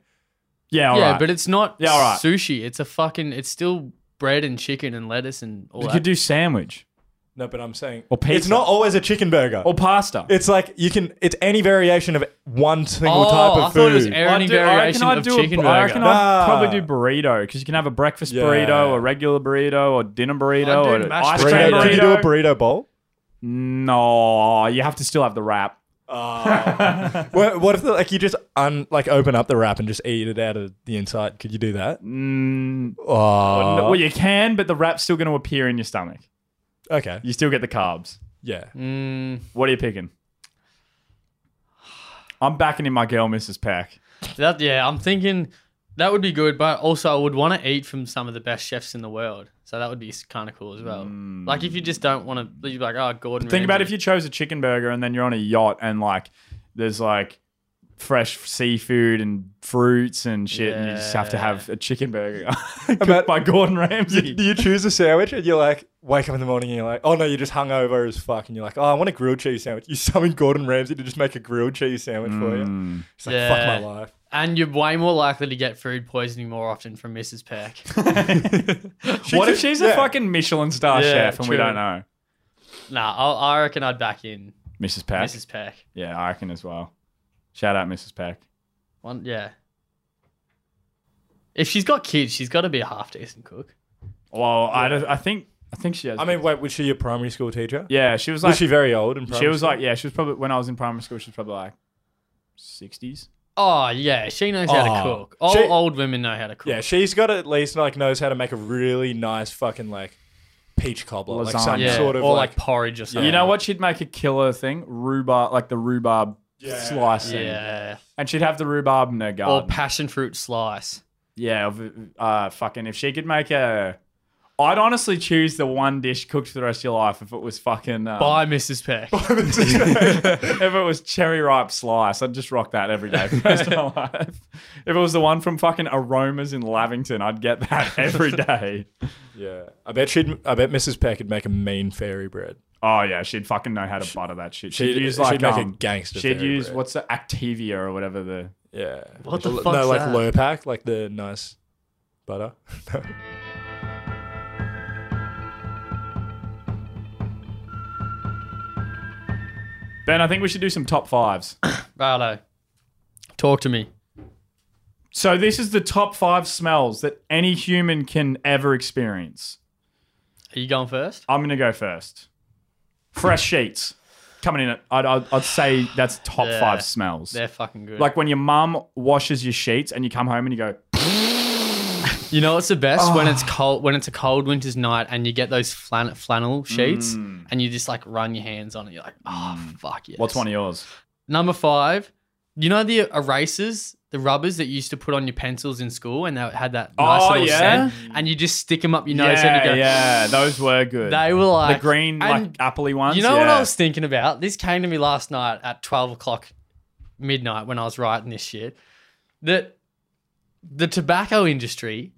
Yeah. All right. But it's not. Yeah, all right. Sushi. It's a fucking. It's still. Bread and chicken and lettuce and all that. You could do sandwich. No, but I'm saying... Or pizza. It's not always a chicken burger. Or pasta. It's it's any variation of one single type of food. I thought it was any variation of chicken burger. I reckon I'd probably do burrito because you can have a breakfast burrito, a regular burrito, or dinner burrito, or an ice cream burrito. Can you do a burrito bowl? No, you have to still have the wrap. Oh. What if you just open up the wrap and just eat it out of the inside? Could you do that? Well, you can, but the wrap's still going to appear in your stomach. Okay. You still get the carbs. Yeah. What are you picking? I'm backing in my girl, Mrs. Peck. That, yeah, I'm thinking that would be good, but also I would want to eat from some of the best chefs in the world. So that would be kind of cool as well. Mm. Like if you just don't want to, you'd be like, oh, Gordon Ramsay. Think about if you chose a chicken burger and then you're on a yacht and like there's like fresh seafood and fruits and shit, yeah, and you just have to have a chicken burger cooked by Gordon Ramsay. Do you choose a sandwich and you're like, wake up in the morning and you're like, oh no, you're just hungover as fuck, and you're like, oh, I want a grilled cheese sandwich. You summon Gordon Ramsay to just make a grilled cheese sandwich for you. It's like, fuck my life. And you're way more likely to get food poisoning more often from Mrs. Peck. What if she's a fucking Michelin star chef and we don't know? Nah, I reckon I'd back in Mrs. Peck. Mrs. Peck. Yeah, I reckon as well. Shout out Mrs. Peck. Yeah. If she's got kids, she's got to be a half decent cook. Well, yeah. I think she has. I mean, wait, was she your primary school teacher? Yeah, she was like. Was she very old? In primary she was school? Like, yeah, she was probably when I was in primary school. She was probably like 60s. Oh yeah, she knows how to cook. All old women know how to cook. Yeah, she's got at least like knows how to make a really nice fucking like peach cobbler, lasagna, like some sort of, or like porridge or something. You know what? She'd make a killer thing, rhubarb, like the rhubarb. Yeah. Slicing. Yeah. And she'd have the rhubarb in her garden. Or passion fruit slice. Yeah. Fucking if she could make a... I'd honestly choose the one dish cooked for the rest of your life if it was fucking... by Mrs. Peck. By Mrs. Peck. If it was cherry ripe slice, I'd just rock that every day for the rest of my life. If it was the one from fucking Aromas in Lavington, I'd get that every day. Yeah. I bet Mrs. Peck would make a mean fairy bread. Oh, yeah. She'd fucking know how to butter that shit. She'd use a gangster. She'd use, what's the Activia or whatever the... Yeah. What the fuck's that? No, like Lurpak, like the nice butter. No. Ben, I think we should do some top fives. Righto. Talk to me. So this is the top 5 smells that any human can ever experience. Are you going first? I'm going to go first. Fresh sheets coming in. I'd say that's top 5 smells. They're fucking good. Like when your mum washes your sheets and you come home and you go. You know what's the best? When it's cold, when it's a cold winter's night and you get those flannel sheets and you just like run your hands on it. You're like, oh, fuck yes. What's one of yours? Number 5, you know the erasers, the rubbers that you used to put on your pencils in school and they had that nice little scent and you just stick them up your nose and you go. Yeah, those were good. They were like. The green, like appley ones. You know what I was thinking about? This came to me last night at 12 o'clock midnight when I was writing this shit. That the tobacco industry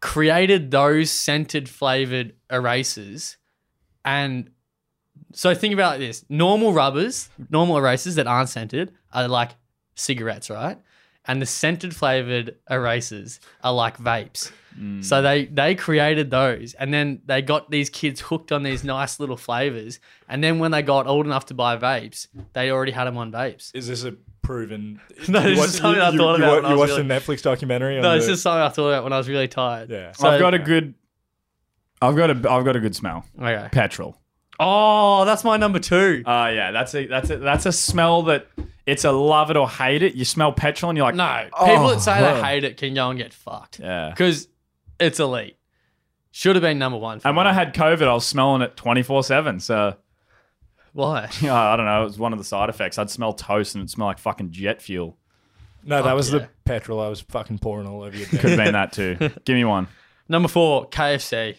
created those scented flavored erasers. And so think about it like this. Normal erasers that aren't scented are like cigarettes, right? And the scented flavored erasers are like vapes. Mm. So they created those and then they got these kids hooked on these nice little flavors. And then when they got old enough to buy vapes, they already had them on vapes. Is this a proven... No, this is something I thought about. You watched a Netflix documentary? No, this is something I thought about when I was really tired. Yeah. So, I've got a good smell. Okay. Petrol. Oh, that's my number 2. Yeah, that's a smell that it's a love it or hate it. You smell petrol and you're like, no. People that say they hate it can go and get fucked. Yeah, because it's elite. Should have been number 1. And when I had COVID, I was smelling it 24/7. So why? Yeah, I don't know. It was one of the side effects. I'd smell toast and it'd smell like fucking jet fuel. No, that was the petrol I was fucking pouring all over you. Could have been that too. Give me one. Number 4, KFC.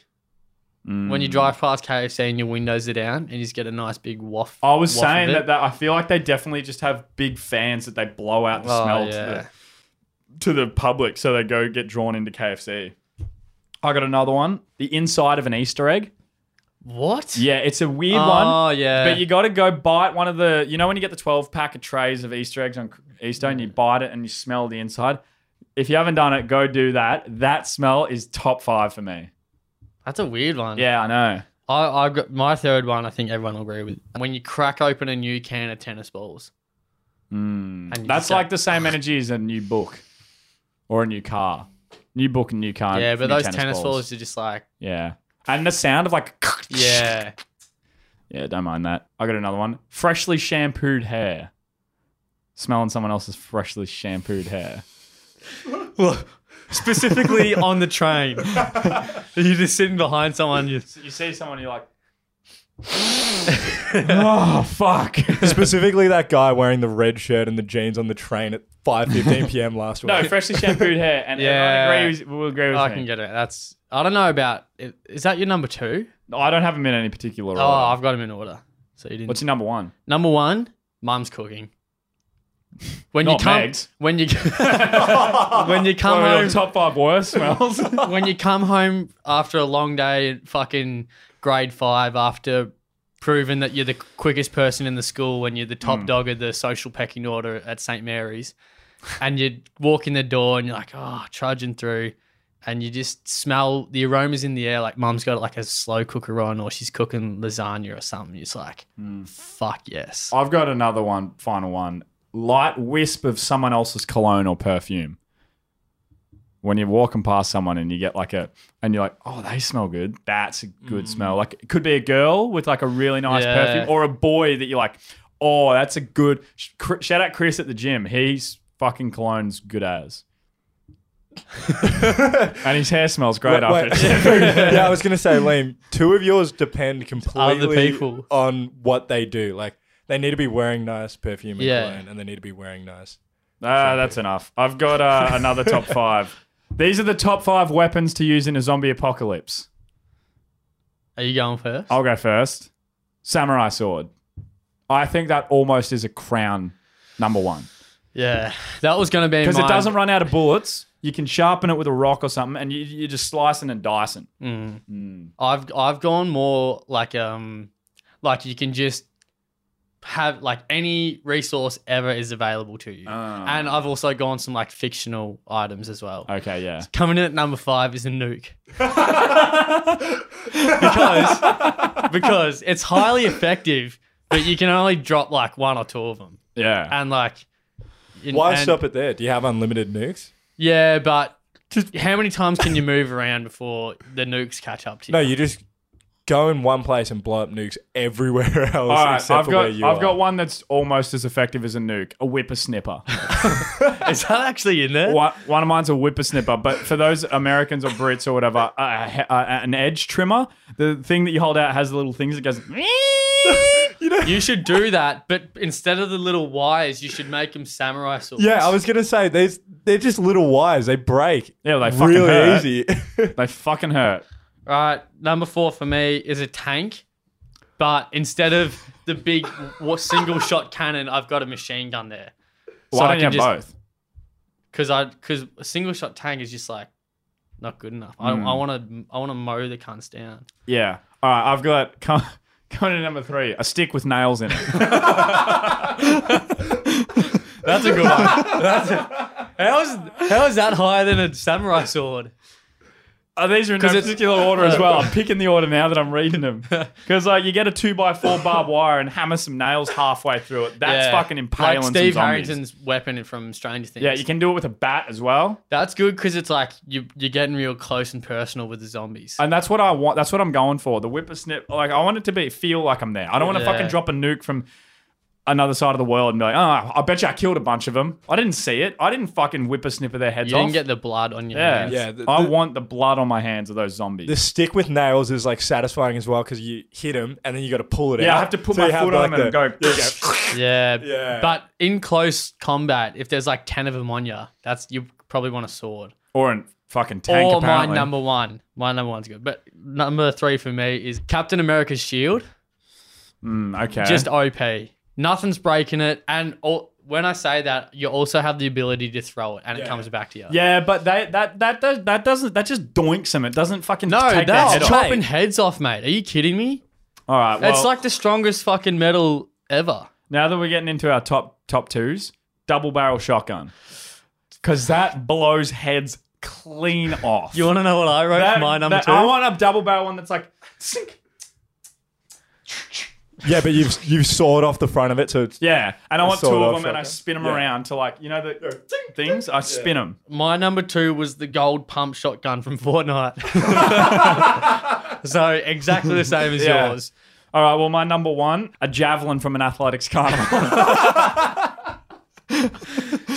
When you drive past KFC and your windows are down and you just get a nice big waft. I was saying that I feel like they definitely just have big fans that they blow out the smell to the public, so they go get drawn into KFC. I got another one. The inside of an Easter egg. What? Yeah, it's a weird one. Oh, yeah. But you got to go bite one of the... You know when you get the 12-pack of trays of Easter eggs on Easter and you bite it and you smell the inside? If you haven't done it, go do that. That smell is top 5 for me. That's a weird one. Yeah, I know. I've got my third one. I think everyone will agree with when you crack open a new can of tennis balls. That's like the same energy as a new book or a new car. New book and new car. Yeah, but those tennis balls are just like and the sound of like don't mind that. I got another one. Freshly shampooed hair. Smelling someone else's freshly shampooed hair. Specifically on the train. You're just sitting behind someone. You see someone, you're like, Oh, fuck. Specifically that guy wearing the red shirt and the jeans on the train at 5:15 p.m. last week. No, freshly shampooed hair. And yeah, I agree with you. I can get it. That's, I don't know about, is that your number two? No, I don't have them in any particular order. Oh, I've got them in order. So you didn't. What's your number one? Number one, mum's cooking. When not you come, Megs. When you come home, top five worst smells. When you come home after a long day, fucking grade 5, after proving that you're the quickest person in the school and you're the top dog of the social pecking order at St. Mary's, and you walk in the door and you're like, oh, trudging through, and you just smell the aromas in the air, like mum's got like a slow cooker on or she's cooking lasagna or something. It's like, fuck yes. I've got another one, final one. Light wisp of someone else's cologne or perfume. When you're walking past someone and you get like a, and you're like, oh, they smell good. That's a good smell. Like it could be a girl with like a really nice perfume, or a boy that you're like, oh, that's a good, shout out Chris at the gym. He's fucking cologne's good as. And his hair smells great after it. Yeah, I was going to say, Liam, two of yours depend completely on what they do. Like, they need to be wearing nice perfume and cologne, and they need to be wearing nice. That's enough. I've got another top five. These are the top 5 weapons to use in a zombie apocalypse. Are you going first? I'll go first. Samurai sword. I think that almost is a crown number one. Yeah, that was going to be because it doesn't run out of bullets. You can sharpen it with a rock or something, and you're just slicing and dicing. I've gone more like you can just have like any resource ever is available to you. And I've also gone some like fictional items as well. Okay, yeah. So coming in at number 5 is a nuke. because it's highly effective, but you can only drop like 1 or 2 of them. Yeah. And like... Why stop it there? Do you have unlimited nukes? Yeah, but just how many times can you move around before the nukes catch up to you? No, you just... go in one place and blow up nukes everywhere else. All right, I've got one that's almost as effective as a nuke, a whippersnipper. Is that actually in there? One of mine's a whippersnipper, but for those Americans or Brits or whatever, an edge trimmer, the thing that you hold out has the little things that goes... You should do that, but instead of the little wires, you should make them samurai swords. Yeah, I was going to say, they're just little wires. They break. Yeah, they fucking hurt. Really easy. They fucking hurt. All right, number 4 for me is a tank, but instead of the big single-shot cannon, I've got a machine gun there. Why don't you have both? Because a single-shot tank is just like not good enough. I want to mow the cunts down. Yeah. All right, I've got coming to number 3, a stick with nails in it. That's a good one. How is that higher than a samurai sword? These are in no particular order as well. I'm picking the order now that I'm reading them. Because you get a 2x4 barbed wire and hammer some nails halfway through it. That's fucking impaling some zombies. Steve Harrington's weapon from Stranger Things. Yeah, you can do it with a bat as well. That's good because it's like you're getting real close and personal with the zombies. And that's what I want. That's what I'm going for. The whippersnip. Like I want it to feel like I'm there. I don't want to fucking drop a nuke from another side of the world and be like, oh, I bet you I killed a bunch of them. I didn't see it. I didn't fucking whippersnipper their heads off. You didn't get the blood on your hands. Yeah, I want the blood on my hands of those zombies. The stick with nails is like satisfying as well because you hit them and then you got to pull it out. Yeah, I have to put my foot on them and go. Yeah, but in close combat, if there's like 10 of them on you, that's you probably want a sword. Or a fucking tank apparently. Or my number 1. My number 1's good. But number 3 for me is Captain America's shield. Okay. Just OP. Nothing's breaking it, and when I say that, you also have the ability to throw it, and it comes back to you. Yeah, but that just doinks them. It doesn't fucking take their head off. No, that's chopping heads off, mate. Are you kidding me? All right, well, it's like the strongest fucking metal ever. Now that we're getting into our top 2s, double barrel shotgun, because that blows heads clean off. You want to know what I wrote for my number 2? I want a double barrel one that's like sink. Yeah, but you've sawed off the front of it, so it's... Yeah, and I want 2 of them, and I spin them around to like, you know, the things? I spin them. My number 2 was the gold pump shotgun from Fortnite. So exactly the same as yours. All right, well, my number 1, a javelin from an athletics carnival.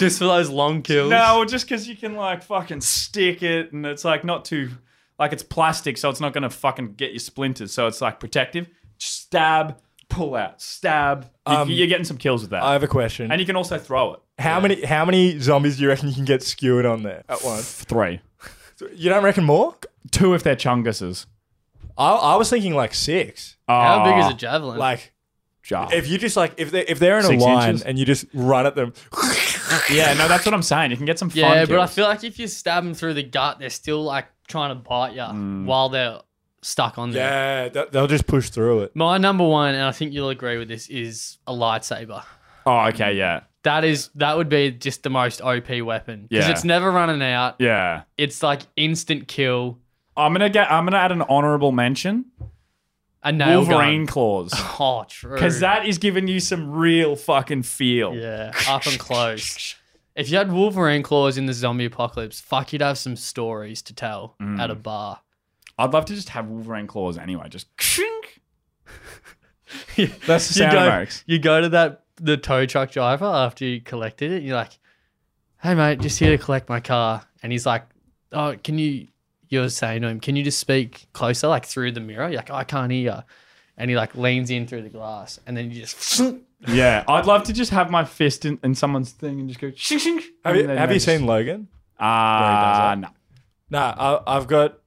Just for those long kills. No, just because you can like fucking stick it, and it's like not too... Like it's plastic, so it's not going to fucking get your splinters, so it's like protective. stab, pull out, stab. You're getting some kills with that. I have a question. And you can also throw it. How many zombies do you reckon you can get skewered on there at once? 3. You don't reckon more? 2 if they're chunguses. I was thinking like 6. How big is a javelin? Like, if you just like, if they're in a line inches? And you just run at them. Yeah, no, that's what I'm saying. You can get some fun kills. But I feel like if you stab them through the gut, they're still like trying to bite you while they're stuck on there. Yeah, they'll just push through it. My number one, and I think you'll agree with this, is a lightsaber. Oh, okay, yeah. That would be just the most OP weapon because it's never running out. Yeah, it's like instant kill. I'm gonna add an honorable mention. A nail Wolverine gun. Claws. Oh, true. Because that is giving you some real fucking feel. Yeah, up and close. If you had Wolverine claws in the zombie apocalypse, fuck, you'd have some stories to tell at a bar. I'd love to just have Wolverine claws anyway. Just. That's the sound marks. You go to the tow truck driver after you collected it, you're like, hey mate, just here to collect my car. And he's like, oh, you're saying to him, can you just speak closer, like through the mirror? You're like, oh, I can't hear you. And he like leans in through the glass and then you just. Yeah. I'd love to just have my fist in someone's thing and just go. Shing, shing. Have you seen Logan? No. No, I've got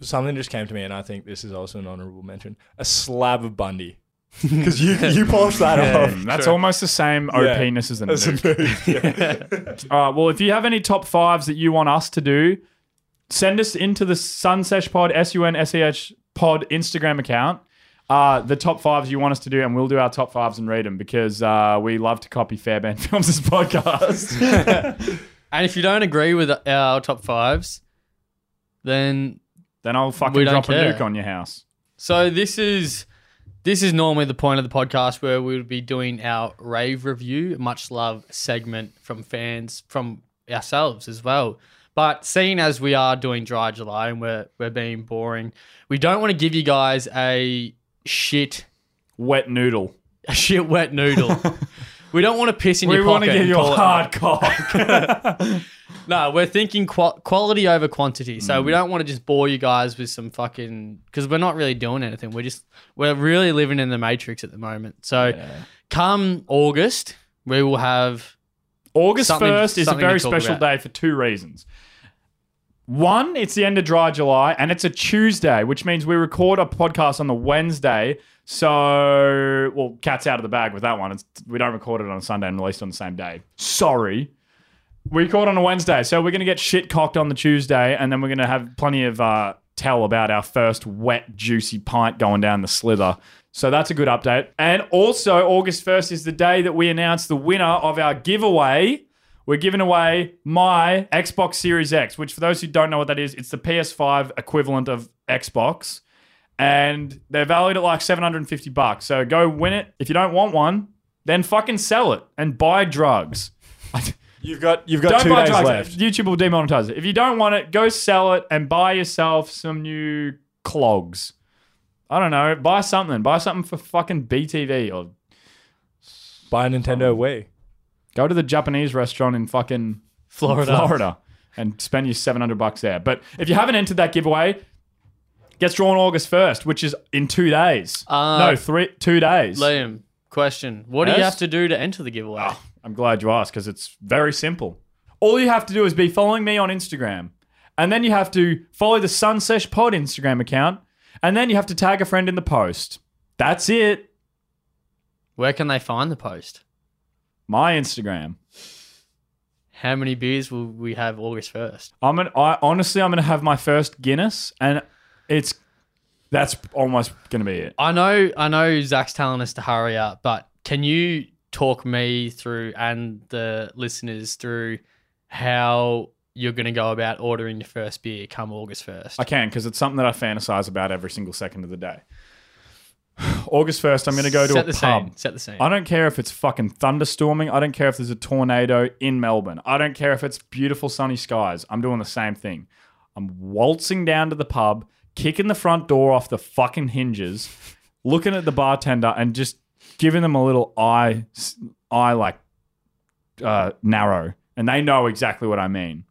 something just came to me and I think this is also an honorable mention. A slab of Bundy. Because you polish that off. That's true. Almost the same OP-ness as a nuke. Yeah. All right, well, if you have any top 5s that you want us to do, send us into the SunSeshPod, SUNSEHPod Instagram account, the top 5s you want us to do, and we'll do our top 5s and read them because we love to copy Fairbairn Films' podcast. And if you don't agree with our top 5s, then I'll fucking drop a nuke on your house. So This is normally the point of the podcast where we would be doing our rave review, much love segment from fans, from ourselves as well. But seeing as we are doing Dry July and we're being boring, we don't want to give you guys a shit wet noodle. We don't want to piss in your pocket. We want to give you a hard cock. No, we're thinking quality over quantity. So we don't want to just bore you guys with some fucking... Because we're not really doing anything. We're really living in the Matrix at the moment. So come August, we will have... August 1st is a very special day for 2 reasons. One, it's the end of Dry July and it's a Tuesday, which means we record a podcast on the Wednesday. So, well, cat's out of the bag with that one. We don't record it on a Sunday and release it on the same day. Sorry. We record on a Wednesday. So we're going to get shit cocked on the Tuesday and then we're going to have plenty of tell about our first wet, juicy pint going down the slither. So that's a good update. And also, August 1st is the day that we announce the winner of our giveaway. We're giving away my Xbox Series X, which for those who don't know what that is, it's the PS5 equivalent of Xbox. And they're valued at like $750. So go win it. If you don't want one, then fucking sell it and buy drugs. You've got 2 days left. YouTube will demonetize it. If you don't want it, go sell it and buy yourself some new clogs. I don't know. Buy something. Buy something for fucking BTV or... Buy a Nintendo Wii. Go to the Japanese restaurant in fucking Florida and spend your $700 there. But if you haven't entered that giveaway, gets drawn August 1st, which is in 2 days. 2 days. Liam, question. What do you have to do to enter the giveaway? Oh, I'm glad you asked because it's very simple. All you have to do is be following me on Instagram. And then you have to follow the SunSeshPod Instagram account. And then you have to tag a friend in the post. That's it. Where can they find the post? My Instagram. How many beers will we have August 1st? I'm gonna have my first Guinness, and that's almost gonna be it. I know. Zach's telling us to hurry up, but can you talk me through and the listeners through how you're gonna go about ordering your first beer come August 1st? I can, because it's something that I fantasize about every single second of the day. August 1st, I'm going to go to a pub. Set the scene. I don't care if it's fucking thunderstorming. I don't care if there's a tornado in Melbourne. I don't care if it's beautiful sunny skies. I'm doing the same thing. I'm waltzing down to the pub, kicking the front door off the fucking hinges, looking at the bartender and just giving them a little eye like narrow. And they know exactly what I mean.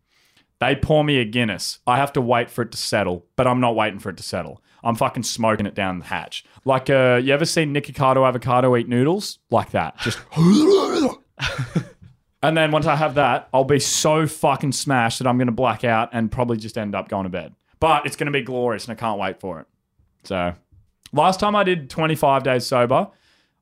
They pour me a Guinness. I have to wait for it to settle, but I'm not waiting for it to settle. I'm fucking smoking it down the hatch. Like, you ever seen Nikocado Avocado eat noodles? Like that. Just... And then once I have that, I'll be so fucking smashed that I'm going to black out and probably just end up going to bed. But it's going to be glorious and I can't wait for it. So last time I did 25 days sober,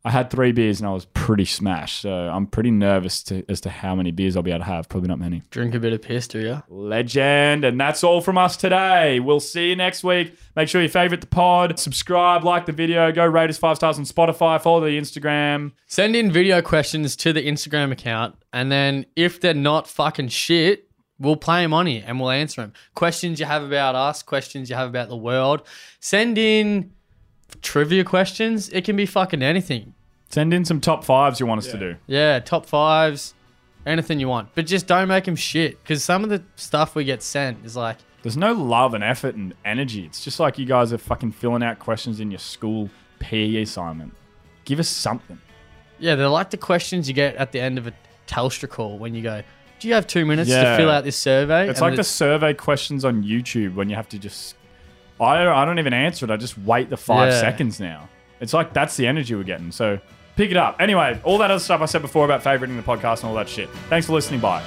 I had 3 beers and I was pretty smashed. So I'm pretty nervous as to how many beers I'll be able to have. Probably not many. Drink a bit of piss, do you? Legend. And that's all from us today. We'll see you next week. Make sure you favorite the pod, subscribe, like the video, go rate us 5 stars on Spotify, follow the Instagram. Send in video questions to the Instagram account. And then if they're not fucking shit, we'll play them on here and we'll answer them. Questions you have about us, questions you have about the world. Send in trivia questions. It can be fucking anything. Send in some top 5s you want us to do. Yeah, top 5s, anything you want. But just don't make them shit because some of the stuff we get sent is like... There's no love and effort and energy. It's just like you guys are fucking filling out questions in your school PE assignment. Give us something. Yeah, they're like the questions you get at the end of a Telstra call when you go... Do you have 2 minutes to fill out this survey? It's like the survey questions on YouTube when you have to just... I don't even answer it. I just wait the 5 seconds now. It's like that's the energy we're getting. So pick it up. Anyway, all that other stuff I said before about favoriting the podcast and all that shit. Thanks for listening. Bye.